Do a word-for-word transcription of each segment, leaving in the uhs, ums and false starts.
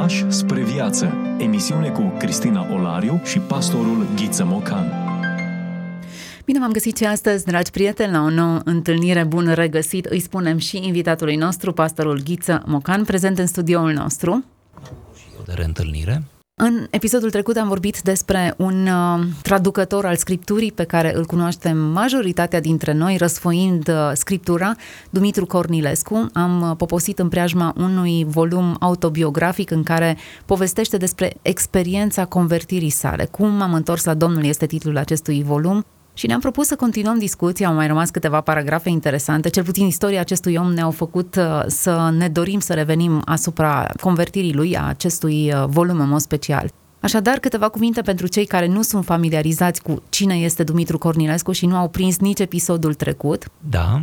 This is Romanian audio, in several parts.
Pași spre viață. Emisiune cu Cristina Olariu și pastorul Ghiță Mocan. Bine v-am găsit și astăzi, dragi prieteni, la o nouă întâlnire. Bun regăsit, îi spunem și invitatului nostru, pastorul Ghiță Mocan, prezent în studioul nostru. Și eu de reîntâlnire. În episodul trecut am vorbit despre un uh, traducător al Scripturii pe care îl cunoaștem majoritatea dintre noi, răsfoind uh, Scriptura, Dumitru Cornilescu. Am uh, poposit în preajma unui volum autobiografic în care povestește despre experiența convertirii sale. Cum m-am întors la Domnul este titlul acestui volum. Și ne-am propus să continuăm discuția, au mai rămas câteva paragrafe interesante, cel puțin istoria acestui om ne-au făcut să ne dorim să revenim asupra convertirii lui, a acestui volum în mod special. Așadar, câteva cuvinte pentru cei care nu sunt familiarizați cu cine este Dumitru Cornilescu și nu au prins nici episodul trecut. Da,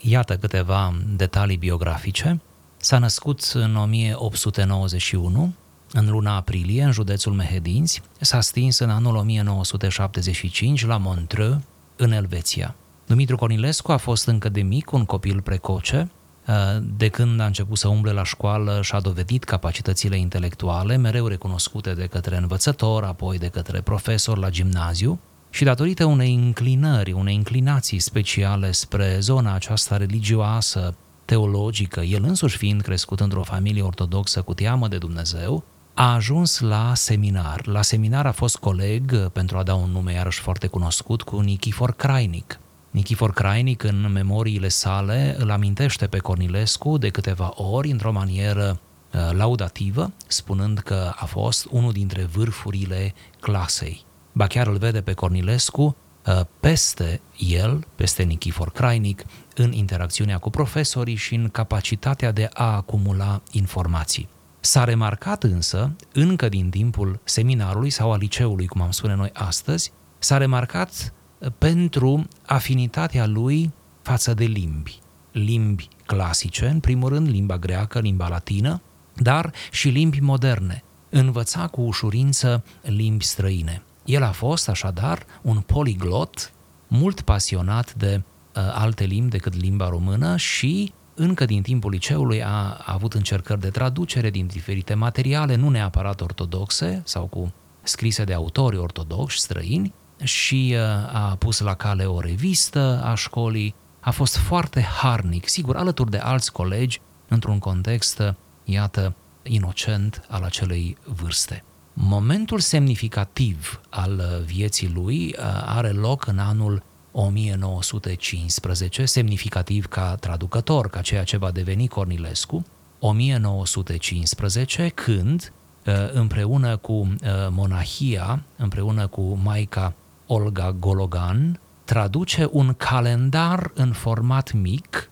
iată câteva detalii biografice. S-a născut în o mie opt sute nouăzeci și unu, în luna aprilie, în județul Mehedinți. S-a stins în anul o mie nouă sute șaptezeci și cinci la Montreux, în Elveția. Dumitru Cornilescu a fost încă de mic un copil precoce. De când a început să umble la școală și a dovedit capacitățile intelectuale, mereu recunoscute de către învățător, apoi de către profesor la gimnaziu, și datorită unei înclinări, unei inclinații speciale spre zona aceasta religioasă, teologică, el însuși fiind crescut într-o familie ortodoxă cu teamă de Dumnezeu, a ajuns la seminar. La seminar a fost coleg, pentru a da un nume iarăși foarte cunoscut, cu Nichifor Crainic. Nichifor Crainic, în memoriile sale, îl amintește pe Cornilescu de câteva ori, într-o manieră laudativă, spunând că a fost unul dintre vârfurile clasei. Ba chiar îl vede pe Cornilescu peste el, peste Nichifor Crainic, în interacțiunea cu profesorii și în capacitatea de a acumula informații. S-a remarcat însă, încă din timpul seminarului sau al liceului, cum am spune noi astăzi, s-a remarcat pentru afinitatea lui față de limbi. Limbi clasice, în primul rând, limba greacă, limba latină, dar și limbi moderne. Învăța cu ușurință limbi străine. El a fost, așadar, un poliglot mult pasionat de uh, alte limbi decât limba română și încă din timpul liceului a, a avut încercări de traducere din diferite materiale, nu neapărat ortodoxe sau cu scrise de autori ortodoxi străini, și uh, a pus la cale o revistă a școlii. A fost foarte harnic, sigur, alături de alți colegi, într-un context, iată, inocent al acelei vârste. Momentul semnificativ al vieții lui are loc în anul o mie nouă sute cincisprezece, semnificativ ca traducător, ca ceea ce va deveni Cornilescu, o mie nouă sute cincisprezece, când, împreună cu monahia, împreună cu maica Olga Gologan, traduce un calendar în format mic,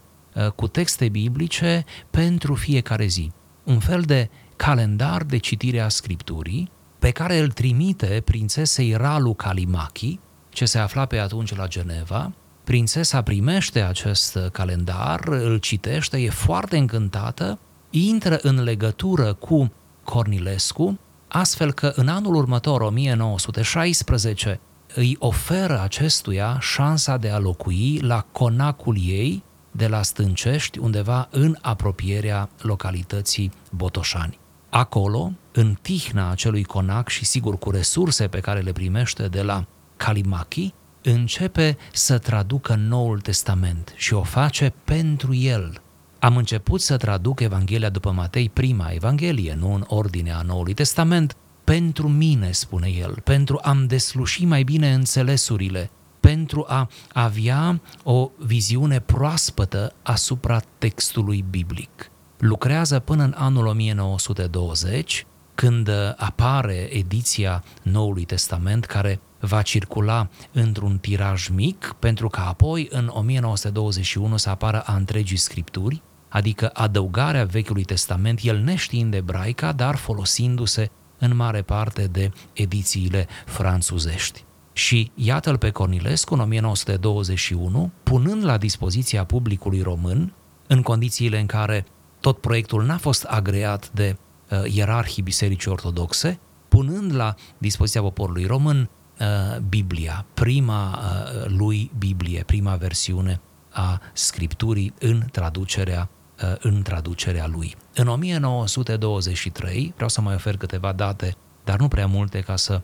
cu texte biblice pentru fiecare zi. Un fel de calendar de citire a Scripturii, pe care îl trimite prințesei Ralu Calimachi, ce se afla pe atunci la Geneva. Prințesa primește acest calendar, îl citește, e foarte încântată, intră în legătură cu Cornilescu, astfel că în anul următor, o mie nouă sute șaisprezece, îi oferă acestuia șansa de a locui la conacul ei de la Stâncești, undeva în apropierea localității Botoșani. Acolo, în tihna acelui conac și sigur cu resurse pe care le primește de la Calimachi, începe să traducă Noul Testament și o face pentru el. Am început să traduc Evanghelia după Matei, prima Evanghelie, nu în ordinea Noului Testament, pentru mine, spune el, pentru a-mi desluși mai bine înțelesurile, pentru a avea o viziune proaspătă asupra textului biblic. Lucrează până în anul o mie nouă sute douăzeci, când apare ediția Noului Testament, care va circula într-un tiraj mic, pentru că apoi în o mie nouă sute douăzeci și unu să apară a întregii Scripturi, adică adăugarea Vechiului Testament, el neștiind ebraica, dar folosindu-se în mare parte de edițiile franțuzești. Și iată-l pe Cornilescu în o mie nouă sute douăzeci și unu, punând la dispoziția publicului român, în condițiile în care tot proiectul n-a fost agreat de uh, ierarhii bisericii ortodoxe, punând la dispoziția poporului român uh, Biblia, prima uh, lui Biblie, prima versiune a Scripturii în traducerea în traducerea lui. În o mie nouă sute douăzeci și trei, vreau să mai ofer câteva date, dar nu prea multe ca să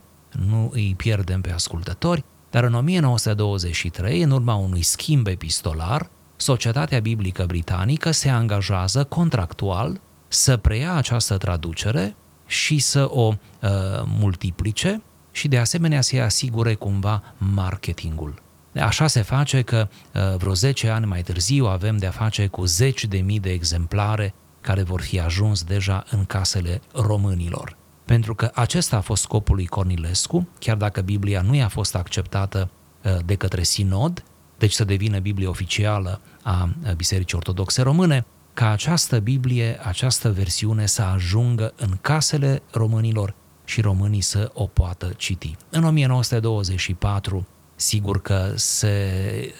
nu îi pierdem pe ascultători, dar în o mie nouă sute douăzeci și trei, în urma unui schimb epistolar, Societatea Biblică Britanică se angajează contractual să preia această traducere și să o uh, multiplice și de asemenea să-i asigure cumva marketingul. Așa se face că uh, vreo zece ani mai târziu avem de-a face cu zeci de mii de exemplare care vor fi ajuns deja în casele românilor. Pentru că acesta a fost scopul lui Cornilescu, chiar dacă Biblia nu i-a fost acceptată uh, de către sinod, deci să devină Biblia oficială a Bisericii Ortodoxe Române, ca această Biblie, această versiune să ajungă în casele românilor și românii să o poată citi. În o mie nouă sute douăzeci și patru, sigur că se,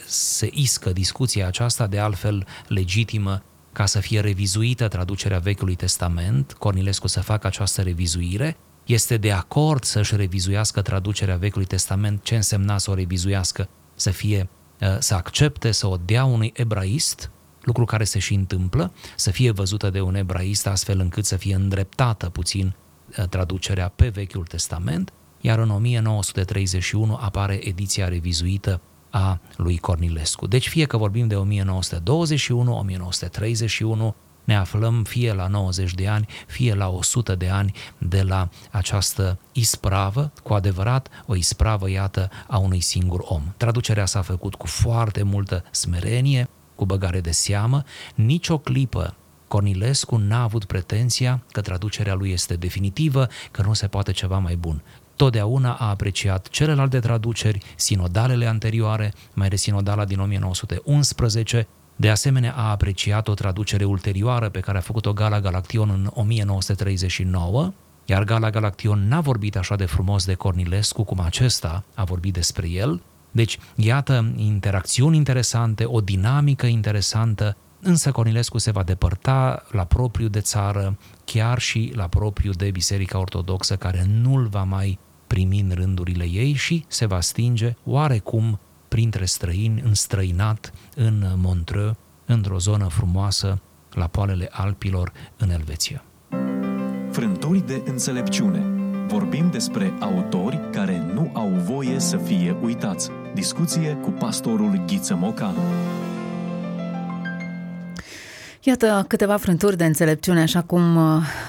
se iscă discuția aceasta, de altfel legitimă, ca să fie revizuită traducerea Vechiului Testament, Cornilescu să facă această revizuire, este de acord să-și revizuiască traducerea Vechiului Testament, ce însemna să o revizuiască, să fie să accepte, să o dea unui ebraist, lucru care se și întâmplă, să fie văzută de un ebraist astfel încât să fie îndreptată puțin traducerea pe Vechiul Testament, iar în o mie nouă sute treizeci și unu apare ediția revizuită a lui Cornilescu. Deci fie că vorbim de o mie nouă sute douăzeci și unu, o mie nouă sute treizeci și unu, ne aflăm fie la nouăzeci de ani, fie la o sută de ani de la această ispravă, cu adevărat o ispravă, iată, a unui singur om. Traducerea s-a făcut cu foarte multă smerenie, cu băgare de seamă, nici o clipă Cornilescu n-a avut pretenția că traducerea lui este definitivă, că nu se poate ceva mai bun. Totdeauna a apreciat celelalte traduceri, sinodalele anterioare, mai ales sinodala din o mie nouă sute unsprezece, de asemenea a apreciat o traducere ulterioară pe care a făcut-o Gala Galaction în o mie nouă sute treizeci și nouă, iar Gala Galaction n-a vorbit așa de frumos de Cornilescu cum acesta a vorbit despre el. Deci, iată, interacțiuni interesante, o dinamică interesantă, însă Cornilescu se va depărta la propriu de țară, chiar și la propriu de Biserica Ortodoxă, care nu-l va mai primi în rândurile ei și se va stinge oarecum printre străini, înstrăinat în Montreux, într-o zonă frumoasă, la poalele Alpilor, în Elveția. Frânturi de înțelepciune. Vorbim despre autori care nu au voie să fie uitați. Discuție cu pastorul Ghiță Mocan. Iată câteva frânturi de înțelepciune, așa cum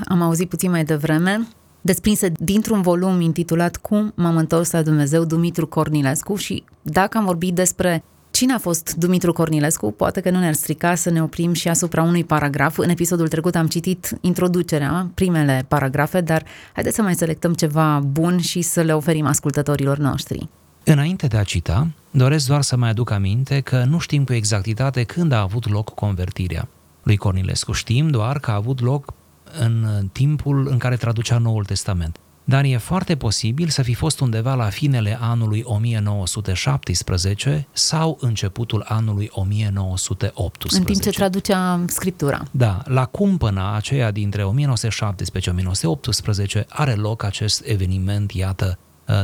am auzit puțin mai devreme, desprinse dintr-un volum intitulat Cum m-am întors la Dumnezeu, Dumitru Cornilescu. Și dacă am vorbit despre cine a fost Dumitru Cornilescu, poate că nu ne-ar strica să ne oprim și asupra unui paragraf. În episodul trecut am citit introducerea, primele paragrafe, dar haideți să mai selectăm ceva bun și să le oferim ascultătorilor noștri. Înainte de a cita, doresc doar să mai aduc aminte că nu știm cu exactitate când a avut loc convertirea lui Cornilescu. Știm doar că a avut loc în timpul în care traducea Noul Testament. Dar e foarte posibil să fi fost undeva la finele anului o mie nouă sute șaptesprezece sau începutul anului o mie nouă sute optsprezece. În timp ce traducea Scriptura. Da, la cumpăna aceea dintre o mie nouă sute șaptesprezece - o mie nouă sute optsprezece are loc acest eveniment, iată,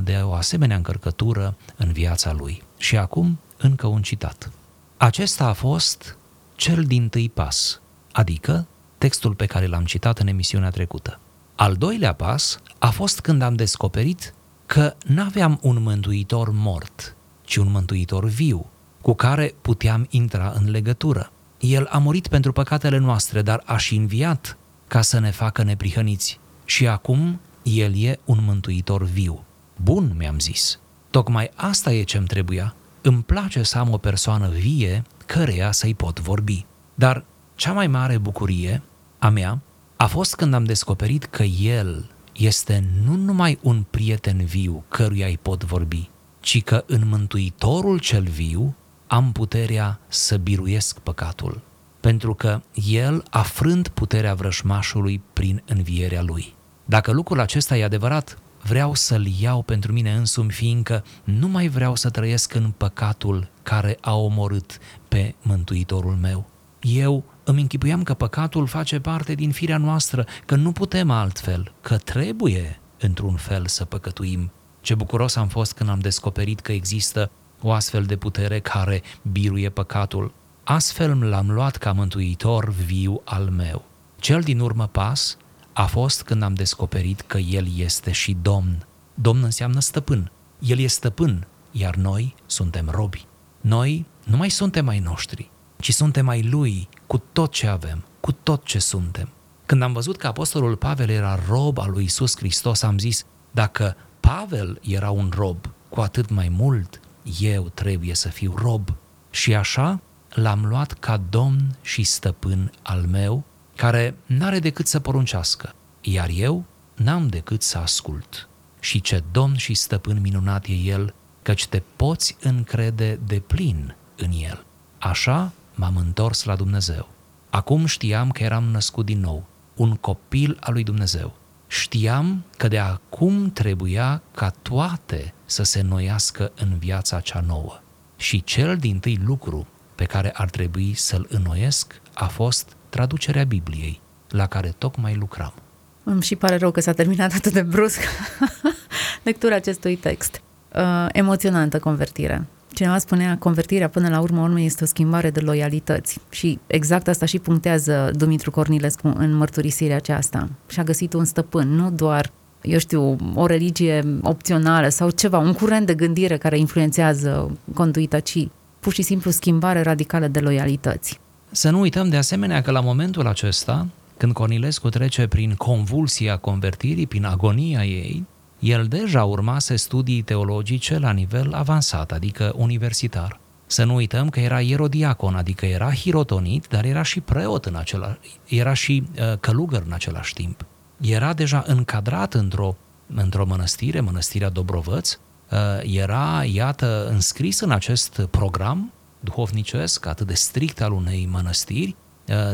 de o asemenea încărcătură în viața lui. Și acum încă un citat. Acesta a fost cel dintâi pas, adică textul pe care l-am citat în emisiunea trecută. Al doilea pas a fost când am descoperit că n-aveam un mântuitor mort, ci un mântuitor viu, cu care puteam intra în legătură. El a murit pentru păcatele noastre, dar a și înviat ca să ne facă neprihăniți. Și acum el e un mântuitor viu. Bun, mi-am zis. Tocmai asta e ce-mi trebuia. Îmi place să am o persoană vie căreia să-i pot vorbi. Dar cea mai mare bucurie a mea a fost când am descoperit că el este nu numai un prieten viu căruia îi pot vorbi, ci că în Mântuitorul cel viu am puterea să biruiesc păcatul, pentru că el a frânt puterea vrăjmașului prin învierea lui. Dacă lucrul acesta e adevărat, vreau să-l iau pentru mine însumi, fiindcă nu mai vreau să trăiesc în păcatul care a omorât pe Mântuitorul meu. Eu îmi închipuiam că păcatul face parte din firea noastră, că nu putem altfel, că trebuie într-un fel să păcătuim. Ce bucuros am fost când am descoperit că există o astfel de putere care biruie păcatul. Astfel l-am luat ca mântuitor viu al meu. Cel din urmă pas a fost când am descoperit că El este și Domn. Domn înseamnă stăpân. El e stăpân, iar noi suntem robi. Noi nu mai suntem ai noștri, ci suntem ai Lui cu tot ce avem, cu tot ce suntem. Când am văzut că Apostolul Pavel era rob al lui Iisus Hristos, am zis, dacă Pavel era un rob, cu atât mai mult eu trebuie să fiu rob. Și așa l-am luat ca domn și stăpân al meu, care n-are decât să poruncească, iar eu n-am decât să ascult. Și ce domn și stăpân minunat e El, căci te poți încrede de plin în El. Așa m-am întors la Dumnezeu. Acum știam că eram născut din nou, un copil al lui Dumnezeu. Știam că de acum trebuia ca toate să se înnoiască în viața cea nouă. Și cel dintâi lucru pe care ar trebui să-l înnoiesc a fost traducerea Bibliei, la care tocmai lucram. Îmi și pare rău că s-a terminat atât de brusc lectura acestui text. Uh, emoționantă convertire. Cineva spunea, convertirea până la urmă urmei este o schimbare de loialități și exact asta și punctează Dumitru Cornilescu în mărturisirea aceasta. Și-a găsit un stăpân, nu doar, eu știu, o religie opțională sau ceva, un curent de gândire care influențează conduita, ci pur și simplu schimbare radicală de loialități. Să nu uităm de asemenea că la momentul acesta, când Cornilescu trece prin convulsia convertirii, prin agonia ei, el deja urmase studii teologice la nivel avansat, adică universitar. Să nu uităm că era ierodiacon, adică era hirotonit, dar era și preot în același, era și uh, călugăr în același timp. Era deja încadrat într-o, într-o mănăstire, Mănăstirea Dobrovăț, uh, era, iată, înscris în acest program duhovnicesc, atât de strict al unei mănăstiri,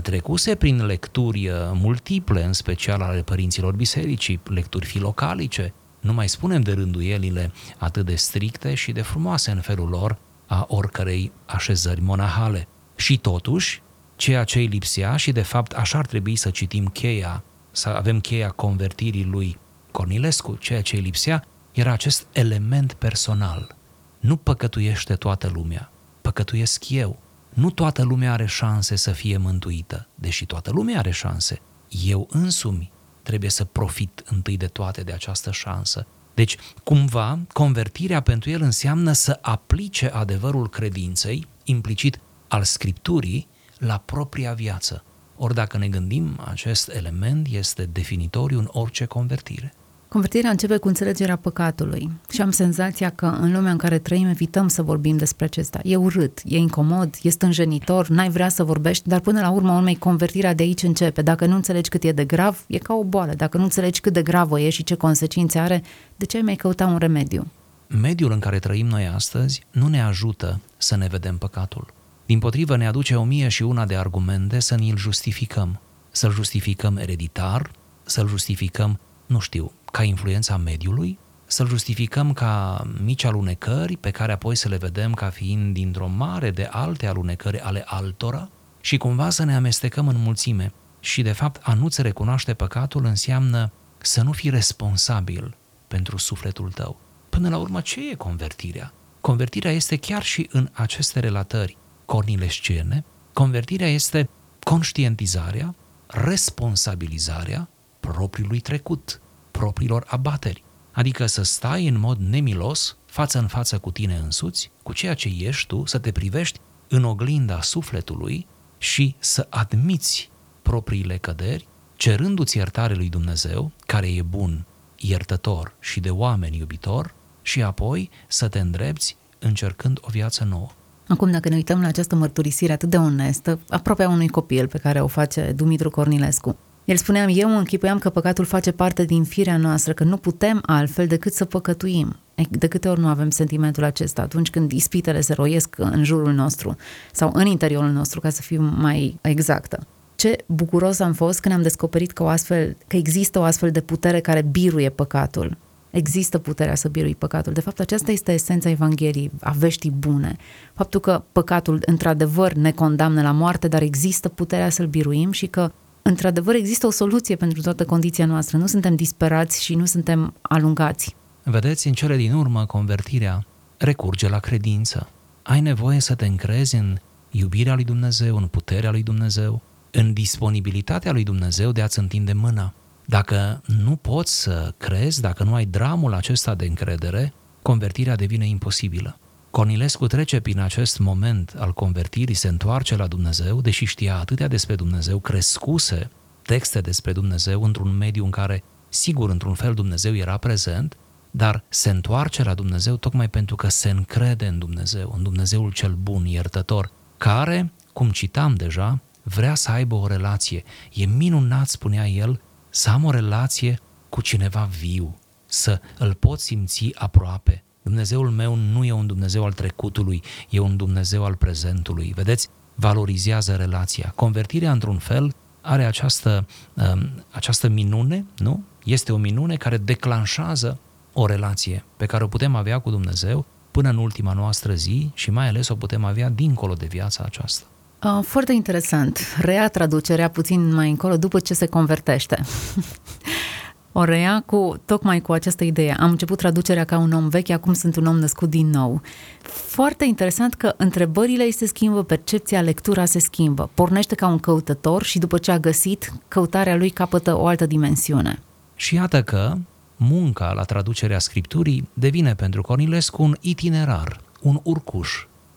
trecuse prin lecturi multiple, în special ale părinților bisericii, lecturi filocalice, nu mai spunem de rânduielile atât de stricte și de frumoase în felul lor a oricărei așezări monahale. Și totuși, ceea ce îi lipsea și de fapt așa ar trebui să citim cheia, să avem cheia convertirii lui Cornilescu, ceea ce îi lipsea era acest element personal. Nu păcătuiește toată lumea, păcătuiesc eu. Nu toată lumea are șanse să fie mântuită, deși toată lumea are șanse. Eu însumi trebuie să profit întâi de toate de această șansă. Deci, cumva, convertirea pentru el înseamnă să aplice adevărul credinței, implicit al Scripturii, la propria viață. Ori dacă ne gândim, acest element este definitoriu în orice convertire. Convertirea începe cu înțelegerea păcatului și am senzația că în lumea în care trăim evităm să vorbim despre acesta. E urât, e incomod, e stânjenitor, n-ai vrea să vorbești, dar până la urma urmei convertirea de aici începe. Dacă nu înțelegi cât e de grav, e ca o boală. Dacă nu înțelegi cât de gravă e și ce consecințe are, de ce ai mai căuta un remediu? Mediul în care trăim noi astăzi nu ne ajută să ne vedem păcatul. Dimpotrivă, ne aduce o mie și una de argumente să ni-l justificăm. Să-l justificăm ereditar, să-l justificăm, nu știu, ca influența mediului, să-l justificăm ca mici alunecări pe care apoi să le vedem ca fiind dintr-o mare de alte alunecări ale altora și cumva să ne amestecăm în mulțime. Și de fapt a nu-ți recunoaște păcatul înseamnă să nu fii responsabil pentru sufletul tău. Până la urmă, ce e convertirea? Convertirea este chiar și în aceste relatări cornilescene, convertirea este conștientizarea, responsabilizarea propriului trecut, propriilor abateri, adică să stai în mod nemilos, față în față cu tine însuți, cu ceea ce ești tu, să te privești în oglinda sufletului și să admiți propriile căderi, cerându-ți iertare lui Dumnezeu, care e bun, iertător și de oameni iubitor, și apoi să te îndrepți încercând o viață nouă. Acum, dacă ne uităm la această mărturisire atât de onestă, aproape a unui copil pe care o face Dumitru Cornilescu, el spunea, eu închipuiam că păcatul face parte din firea noastră, că nu putem altfel decât să păcătuim. De câte ori nu avem sentimentul acesta atunci când ispitele se roiesc în jurul nostru sau în interiorul nostru, ca să fiu mai exactă. Ce bucuros am fost când am descoperit că, o astfel, că există o astfel de putere care biruie păcatul. Există puterea să birui păcatul. De fapt, aceasta este esența Evangheliei, a veștii bune. Faptul că păcatul într-adevăr ne condamnă la moarte, dar există puterea să-l biruim și că într-adevăr, există o soluție pentru toată condiția noastră. Nu suntem disperați și nu suntem alungați. Vedeți, în cele din urmă, convertirea recurge la credință. Ai nevoie să te încrezi în iubirea lui Dumnezeu, în puterea lui Dumnezeu, în disponibilitatea lui Dumnezeu de a-ți întinde mâna. Dacă nu poți să crezi, dacă nu ai dramul acesta de încredere, convertirea devine imposibilă. Cornilescu trece prin acest moment al convertirii, se întoarce la Dumnezeu, deși știa atâtea despre Dumnezeu, crescuse texte despre Dumnezeu într-un mediu în care, sigur, într-un fel Dumnezeu era prezent, dar se întoarce la Dumnezeu tocmai pentru că se încrede în Dumnezeu, în Dumnezeul cel bun, iertător, care, cum citam deja, vrea să aibă o relație. E minunat, spunea el, să am o relație cu cineva viu, să îl pot simți aproape. Dumnezeul meu nu e un Dumnezeu al trecutului, e un Dumnezeu al prezentului. Vedeți, valorizează relația. Convertirea, într-un fel, are această, această minune, nu? Este o minune care declanșează o relație pe care o putem avea cu Dumnezeu până în ultima noastră zi și mai ales o putem avea dincolo de viața aceasta. Foarte interesant. Rea traducerea puțin mai încolo după ce se convertește. O rea cu, tocmai cu această idee. Am început traducerea ca un om vechi, acum sunt un om născut din nou. Foarte interesant că întrebările îi se schimbă, percepția, lectura se schimbă. Pornește ca un căutător și după ce a găsit, căutarea lui capătă o altă dimensiune. Și iată că munca la traducerea Scripturii devine pentru Cornilescu un itinerar, un urcuș,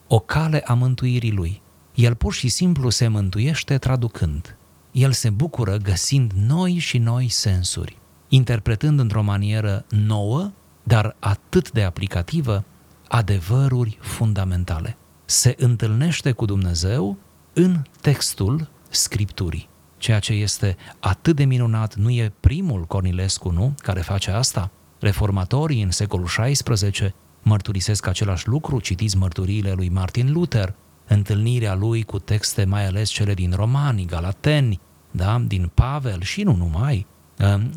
o cale a mântuirii lui. El pur și simplu se mântuiește traducând. El se bucură găsind noi și noi sensuri, interpretând într-o manieră nouă, dar atât de aplicativă, adevăruri fundamentale. Se întâlnește cu Dumnezeu în textul Scripturii, ceea ce este atât de minunat. Nu e primul Cornilescu, nu, care face asta. Reformatorii în secolul șaisprezece mărturisesc același lucru, citiți mărturiile lui Martin Luther, întâlnirea lui cu texte, mai ales cele din Romani, Galateni, da, din Pavel și nu numai,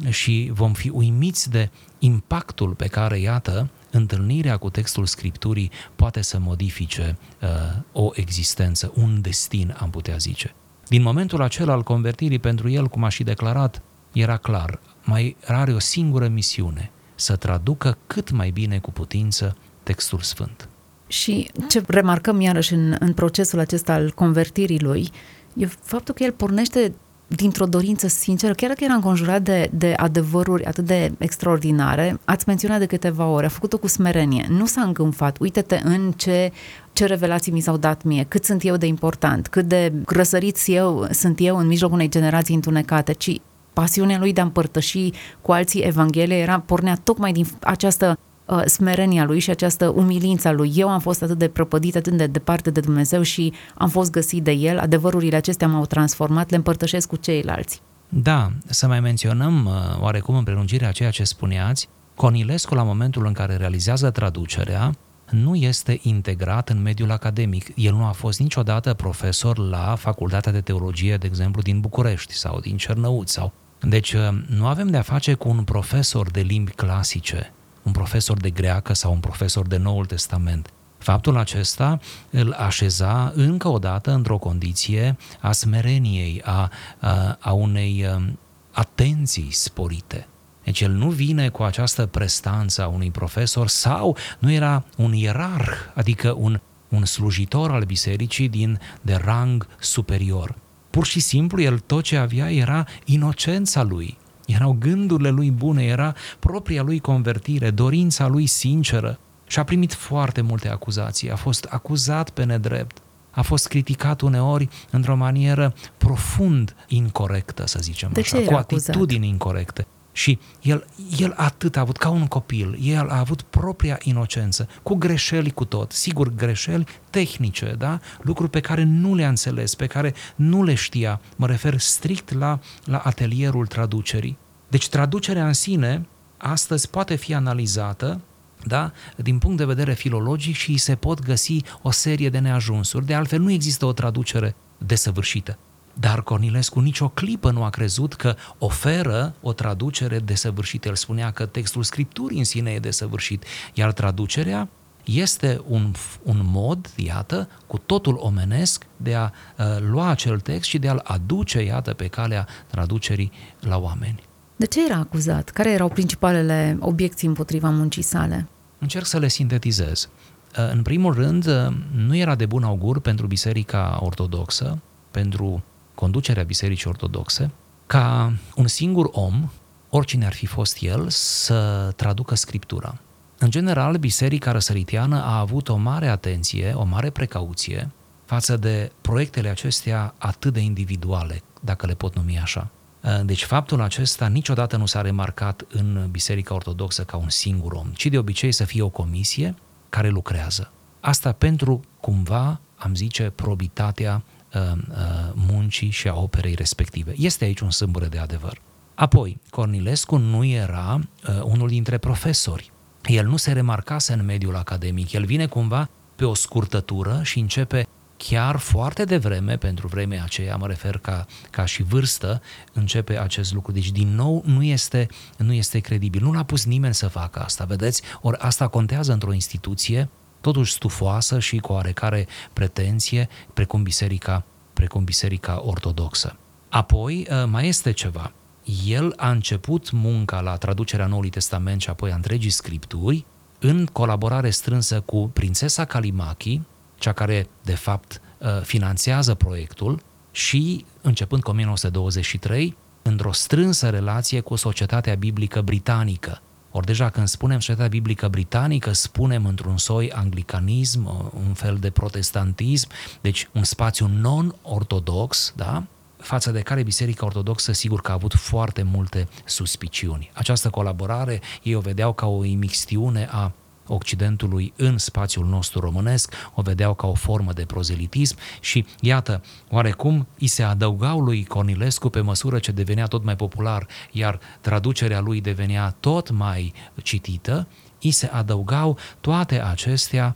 și vom fi uimiți de impactul pe care, iată, întâlnirea cu textul Scripturii poate să modifice uh, o existență, un destin, am putea zice. Din momentul acela al convertirii, pentru el, cum a și declarat, era clar, mai are o singură misiune, să traducă cât mai bine cu putință textul sfânt. Și ce remarcăm iarăși în, în procesul acesta al convertirii lui, e faptul că el pornește dintr-o dorință sinceră, chiar că era înconjurat de, de adevăruri atât de extraordinare. Ați menționat de câteva ori, a făcut-o cu smerenie, nu s-a îngânfat, uite-te în ce, ce revelații mi s-au dat mie, cât sunt eu de important, cât de răsărit eu, sunt eu în mijlocul unei generații întunecate, ci pasiunea lui de a împărtăși cu alții Evanghelia era, pornea tocmai din această uh, smerenia lui și această umilință a lui. Eu am fost atât de prăpădit, atât de departe de Dumnezeu și am fost găsit de el, adevărurile acestea m-au transformat, le împărtășesc cu ceilalți. Da, să mai menționăm uh, oarecum în prelungirea a ceea ce spuneați, Cornilescu la momentul în care realizează traducerea nu este integrat în mediul academic. El nu a fost niciodată profesor la Facultatea de Teologie, de exemplu, din București sau din Cernăuți. Sau... Deci nu avem de-a face cu un profesor de limbi clasice, un profesor de greacă sau un profesor de Noul Testament. Faptul acesta îl așeza încă o dată într-o condiție a smereniei, a, a, a unei atenții sporite. Deci el nu vine cu această prestanță a unui profesor sau nu era un ierarh, adică un, un slujitor al bisericii din, de rang superior. Pur și simplu el tot ce avea era inocența lui, erau gândurile lui bune, era propria lui convertire, dorința lui sinceră și a primit foarte multe acuzații, a fost acuzat pe nedrept, a fost criticat uneori într-o manieră profund incorectă, să zicem de așa, cu atitudini incorecte. Și el, el atât a avut, ca un copil, el a avut propria inocență, cu greșeli cu tot, sigur greșeli tehnice, da? Lucruri pe care nu le-a înțeles, pe care nu le știa, mă refer strict la, la atelierul traducerii. Deci traducerea în sine astăzi poate fi analizată, da? Din punct de vedere filologic și se pot găsi o serie de neajunsuri, de altfel nu există o traducere desăvârșită. Dar Cornilescu nicio clipă nu a crezut că oferă o traducere desăvârșită. El spunea că textul Scripturii în sine e desăvârșit, iar traducerea este un, un mod, iată, cu totul omenesc de a uh, lua acel text și de a-l aduce, iată, pe calea traducerii la oameni. De ce era acuzat? Care erau principalele obiecții împotriva muncii sale? Încerc să le sintetizez. În primul rând, nu era de bun augur pentru Biserica Ortodoxă, pentru conducerea Bisericii Ortodoxe, ca un singur om, oricine ar fi fost el, să traducă Scriptura. În general, Biserica Răsăriteană a avut o mare atenție, o mare precauție față de proiectele acestea atât de individuale, dacă le pot numi așa. Deci faptul acesta niciodată nu s-a remarcat în Biserica Ortodoxă ca un singur om, ci de obicei să fie o comisie care lucrează. Asta pentru, cumva, am zice, probitatea muncii și a operei respective. Este aici un sâmbure de adevăr. Apoi, Cornilescu nu era unul dintre profesori. El nu se remarcase în mediul academic. El vine cumva pe o scurtătură și începe chiar foarte devreme, pentru vremea aceea, mă refer ca, ca și vârstă, începe acest lucru. Deci, din nou, nu este, nu este credibil. Nu l-a pus nimeni să facă asta, vedeți? Ori asta contează într-o instituție totuși stufoasă și cu oarecare pretenție, precum biserica, precum biserica ortodoxă. Apoi, mai este ceva. El a început munca la traducerea Noului Testament și apoi a întregii Scripturi în colaborare strânsă cu prințesa Calimachi, cea care, de fapt, finanțează proiectul și, începând cu nouăsprezece douăzeci și trei, într-o strânsă relație cu Societatea Biblică Britanică. Ori deja când spunem Societatea Biblică Britanică, spunem într-un soi anglicanism, un fel de protestantism, deci un spațiu non-ortodox, da? Față de care Biserica Ortodoxă sigur că a avut foarte multe suspiciuni. Această colaborare ei o vedeau ca o imixtiune a Occidentului în spațiul nostru românesc, o vedeau ca o formă de prozelitism și, iată, oarecum i se adăugau lui Cornilescu pe măsură ce devenea tot mai popular, iar traducerea lui devenea tot mai citită, i se adăugau toate acestea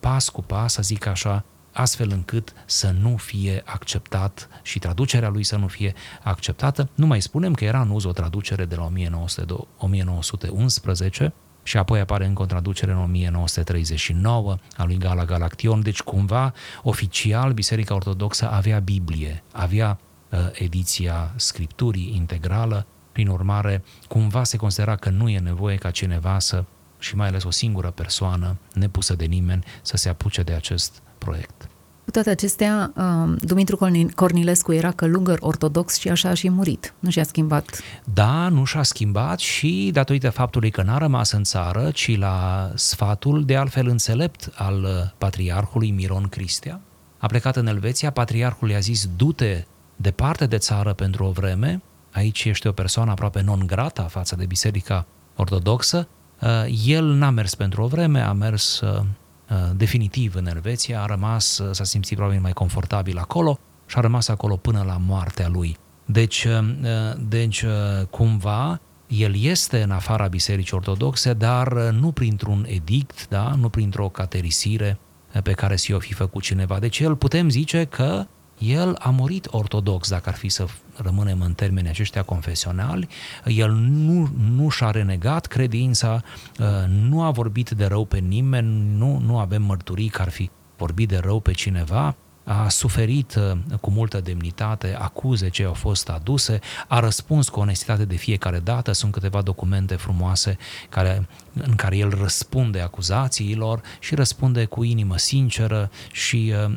pas cu pas, să zic așa, astfel încât să nu fie acceptat și traducerea lui să nu fie acceptată. Nu mai spunem că era în uz o traducere de la nouăsprezece unsprezece, și apoi apare încă o traducere în nouăsprezece treizeci și nouă a lui Gala Galaction, deci cumva oficial Biserica Ortodoxă avea Biblie, avea uh, ediția Scripturii integrală, prin urmare cumva se considera că nu e nevoie ca cineva să, și mai ales o singură persoană nepusă de nimeni, să se apuce de acest proiect. Cu toate acestea, Dumitru Cornilescu era călugăr ortodox și așa a și murit. Nu și-a schimbat. Da, nu și-a schimbat și datorită faptului că n-a rămas în țară, ci la sfatul de altfel înțelept al patriarhului Miron Cristea. A plecat în Elveția, patriarhul i-a zis, du-te departe de țară pentru o vreme, aici ești o persoană aproape non grata față de Biserica Ortodoxă. El n-a mers pentru o vreme, a mers definitiv în Elveția, a rămas, s-a simțit probabil mai confortabil acolo și a rămas acolo până la moartea lui. Deci, deci cumva, el este în afara Bisericii Ortodoxe, dar nu printr-un edict, da? Nu printr-o caterisire pe care s-i-o fi făcut cineva. Deci el putem zice că el a murit ortodox, dacă ar fi să rămânem în termenii aceștia confesionali. El nu, nu și-a renegat credința, nu a vorbit de rău pe nimeni, nu, nu avem mărturii că ar fi vorbit de rău pe cineva, a suferit cu multă demnitate acuze ce au fost aduse, a răspuns cu onestitate de fiecare dată, sunt câteva documente frumoase care, în care el răspunde acuzațiilor și răspunde cu inimă sinceră și uh,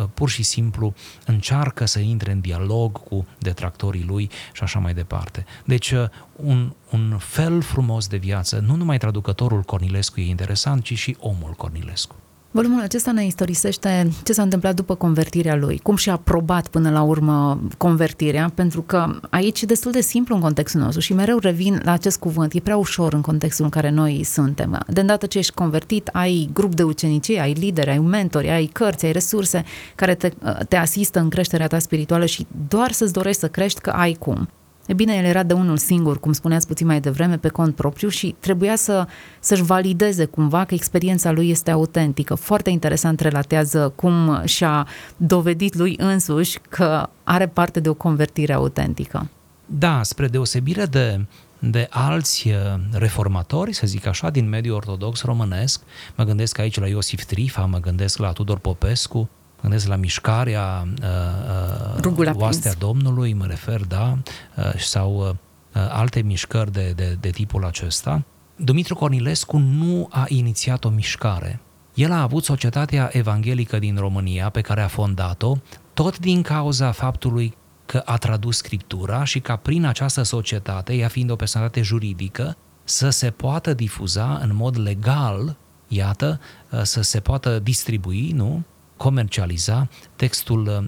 uh, pur și simplu încearcă să intre în dialog cu detractorii lui și așa mai departe. Deci uh, un, un fel frumos de viață, nu numai traducătorul Cornilescu e interesant, ci și omul Cornilescu. Volumul acesta ne istorisește ce s-a întâmplat după convertirea lui, cum și-a probat până la urmă convertirea, pentru că aici e destul de simplu în contextul nostru și mereu revin la acest cuvânt, e prea ușor în contextul în care noi suntem. De îndată ce ești convertit, ai grup de ucenicie, ai lideri, ai mentori, ai cărți, ai resurse care te, te asistă în creșterea ta spirituală și doar să-ți dorești să crești că ai cum. E bine, el era de unul singur, cum spuneați puțin mai devreme, pe cont propriu și trebuia să, să-și valideze cumva că experiența lui este autentică. Foarte interesant relatează cum și-a dovedit lui însuși că are parte de o convertire autentică. Da, spre deosebire de, de alți reformatori, să zic așa, din mediul ortodox românesc, mă gândesc aici la Iosif Trifa, mă gândesc la Tudor Popescu, gândesc la mișcarea uh, Oastea Domnului, mă refer, da, uh, sau uh, alte mișcări de, de, de tipul acesta. Dumitru Cornilescu nu a inițiat o mișcare. El a avut Societatea Evanghelică din România, pe care a fondat-o, tot din cauza faptului că a tradus Scriptura și ca prin această societate, ea fiind o personalitate juridică, să se poată difuza în mod legal, iată, să se poată distribui, nu? comercializa textul,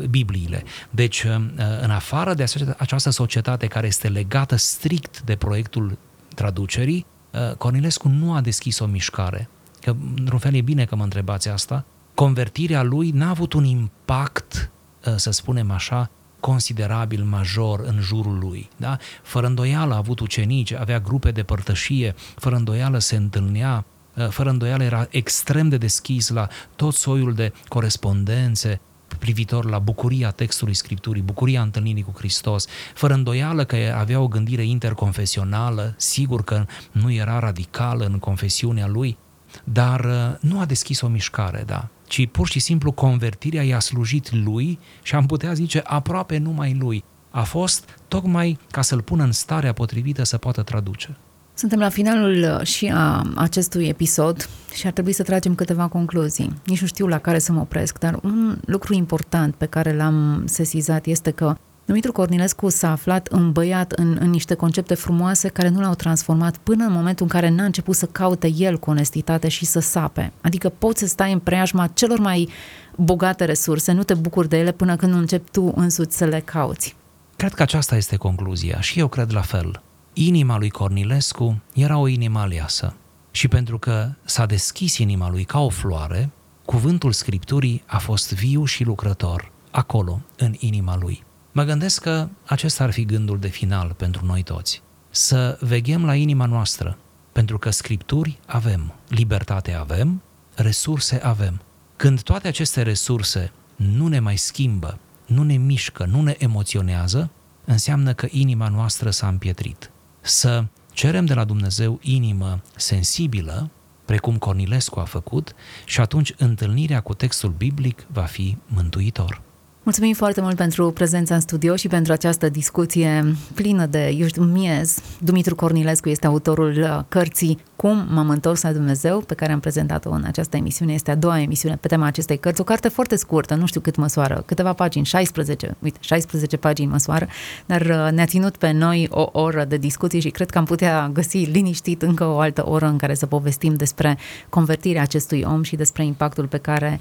uh, Bibliile. Deci, uh, în afară de această societate care este legată strict de proiectul traducerii, uh, Cornilescu nu a deschis o mișcare. Că, într-un fel, e bine că mă întrebați asta. Convertirea lui n-a avut un impact, uh, să spunem așa, considerabil, major în jurul lui. Da? Fără îndoială a avut ucenici, avea grupe de părtășie, fără îndoială se întâlnea, fără îndoială era extrem de deschis la tot soiul de corespondențe privitor la bucuria textului Scripturii, bucuria întâlnirii cu Hristos. Fără îndoială că avea o gândire interconfesională, sigur că nu era radicală în confesiunea lui, dar nu a deschis o mișcare, da, ci pur și simplu convertirea i-a slujit lui și am putea zice aproape numai lui. A fost tocmai ca să-l pună în starea potrivită să poată traduce. Suntem la finalul și a acestui episod și ar trebui să tragem câteva concluzii. Nici nu știu la care să mă opresc, dar un lucru important pe care l-am sesizat este că Dumitru Cornilescu s-a aflat îmbăiat în, în niște concepte frumoase care nu l-au transformat până în momentul în care n-a început să caute el cu onestitate și să sape. Adică poți să stai în preajma celor mai bogate resurse, nu te bucuri de ele până când nu începi tu însuți să le cauți. Cred că aceasta este concluzia și eu cred la fel. Inima lui Cornilescu era o inimă aleasă și pentru că s-a deschis inima lui ca o floare, cuvântul Scripturii a fost viu și lucrător, acolo, în inima lui. Mă gândesc că acesta ar fi gândul de final pentru noi toți, să veghem la inima noastră, pentru că Scripturi avem, libertate avem, resurse avem. Când toate aceste resurse nu ne mai schimbă, nu ne mișcă, nu ne emoționează, înseamnă că inima noastră s-a împietrit. Să cerem de la Dumnezeu inimă sensibilă, precum Cornilescu a făcut, și atunci întâlnirea cu textul biblic va fi mântuitor. Mulțumim foarte mult pentru prezența în studio și pentru această discuție plină de, eu știu, miez. Dumitru Cornilescu este autorul cărții Cum m-am întors la Dumnezeu, pe care am prezentat-o în această emisiune. Este a doua emisiune pe tema acestei cărți, o carte foarte scurtă, nu știu cât măsoară, câteva pagini, șaisprezece, uite, șaisprezece pagini măsoară, dar ne-a ținut pe noi o oră de discuții și cred că am putea găsi liniștit încă o altă oră în care să povestim despre convertirea acestui om și despre impactul pe care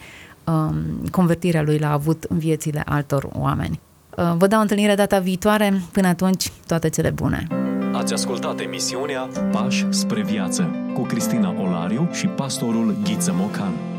convertirea lui l-a avut în viețile altor oameni. Vă dau întâlnire data viitoare. Până atunci, toate cele bune! Ați ascultat emisiunea Pași spre viață cu Cristina Olariu și pastorul Ghiță Mocan.